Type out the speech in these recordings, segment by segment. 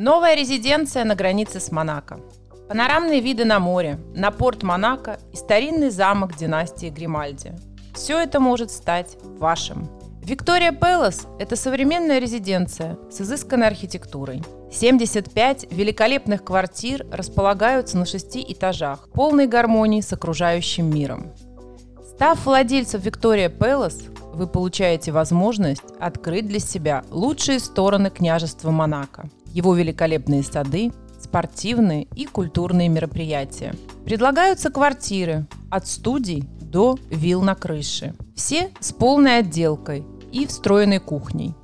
Новая резиденция на границе с Монако. Панорамные виды на море, на порт Монако и старинный замок династии Гримальди. Все это может стать вашим. Victoria Palace – это современная резиденция с изысканной архитектурой. 75 великолепных квартир располагаются на 6 этажах, полной гармонии с окружающим миром. Став владельцем Victoria Palace, вы получаете возможность открыть для себя лучшие стороны княжества Монако, его великолепные сады, спортивные и культурные мероприятия. Предлагаются квартиры от студий до вилл на крыше, все с полной отделкой и встроенной кухней.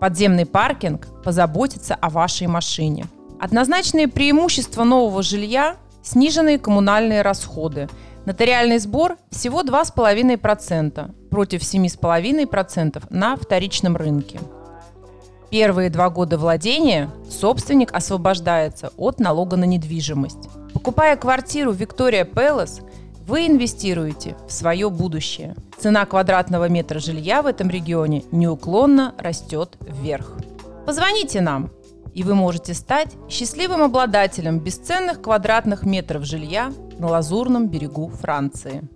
Подземный паркинг позаботится о вашей машине. Однозначные преимущества нового жилья – сниженные коммунальные расходы. Нотариальный сбор всего 2,5% против 7,5% на вторичном рынке. Первые 2 года владения собственник освобождается от налога на недвижимость. Покупая квартиру Victoria Palace, вы инвестируете в свое будущее. Цена квадратного метра жилья в этом регионе неуклонно растет вверх. Позвоните нам, и вы можете стать счастливым обладателем бесценных квадратных метров жилья на Лазурном берегу Франции.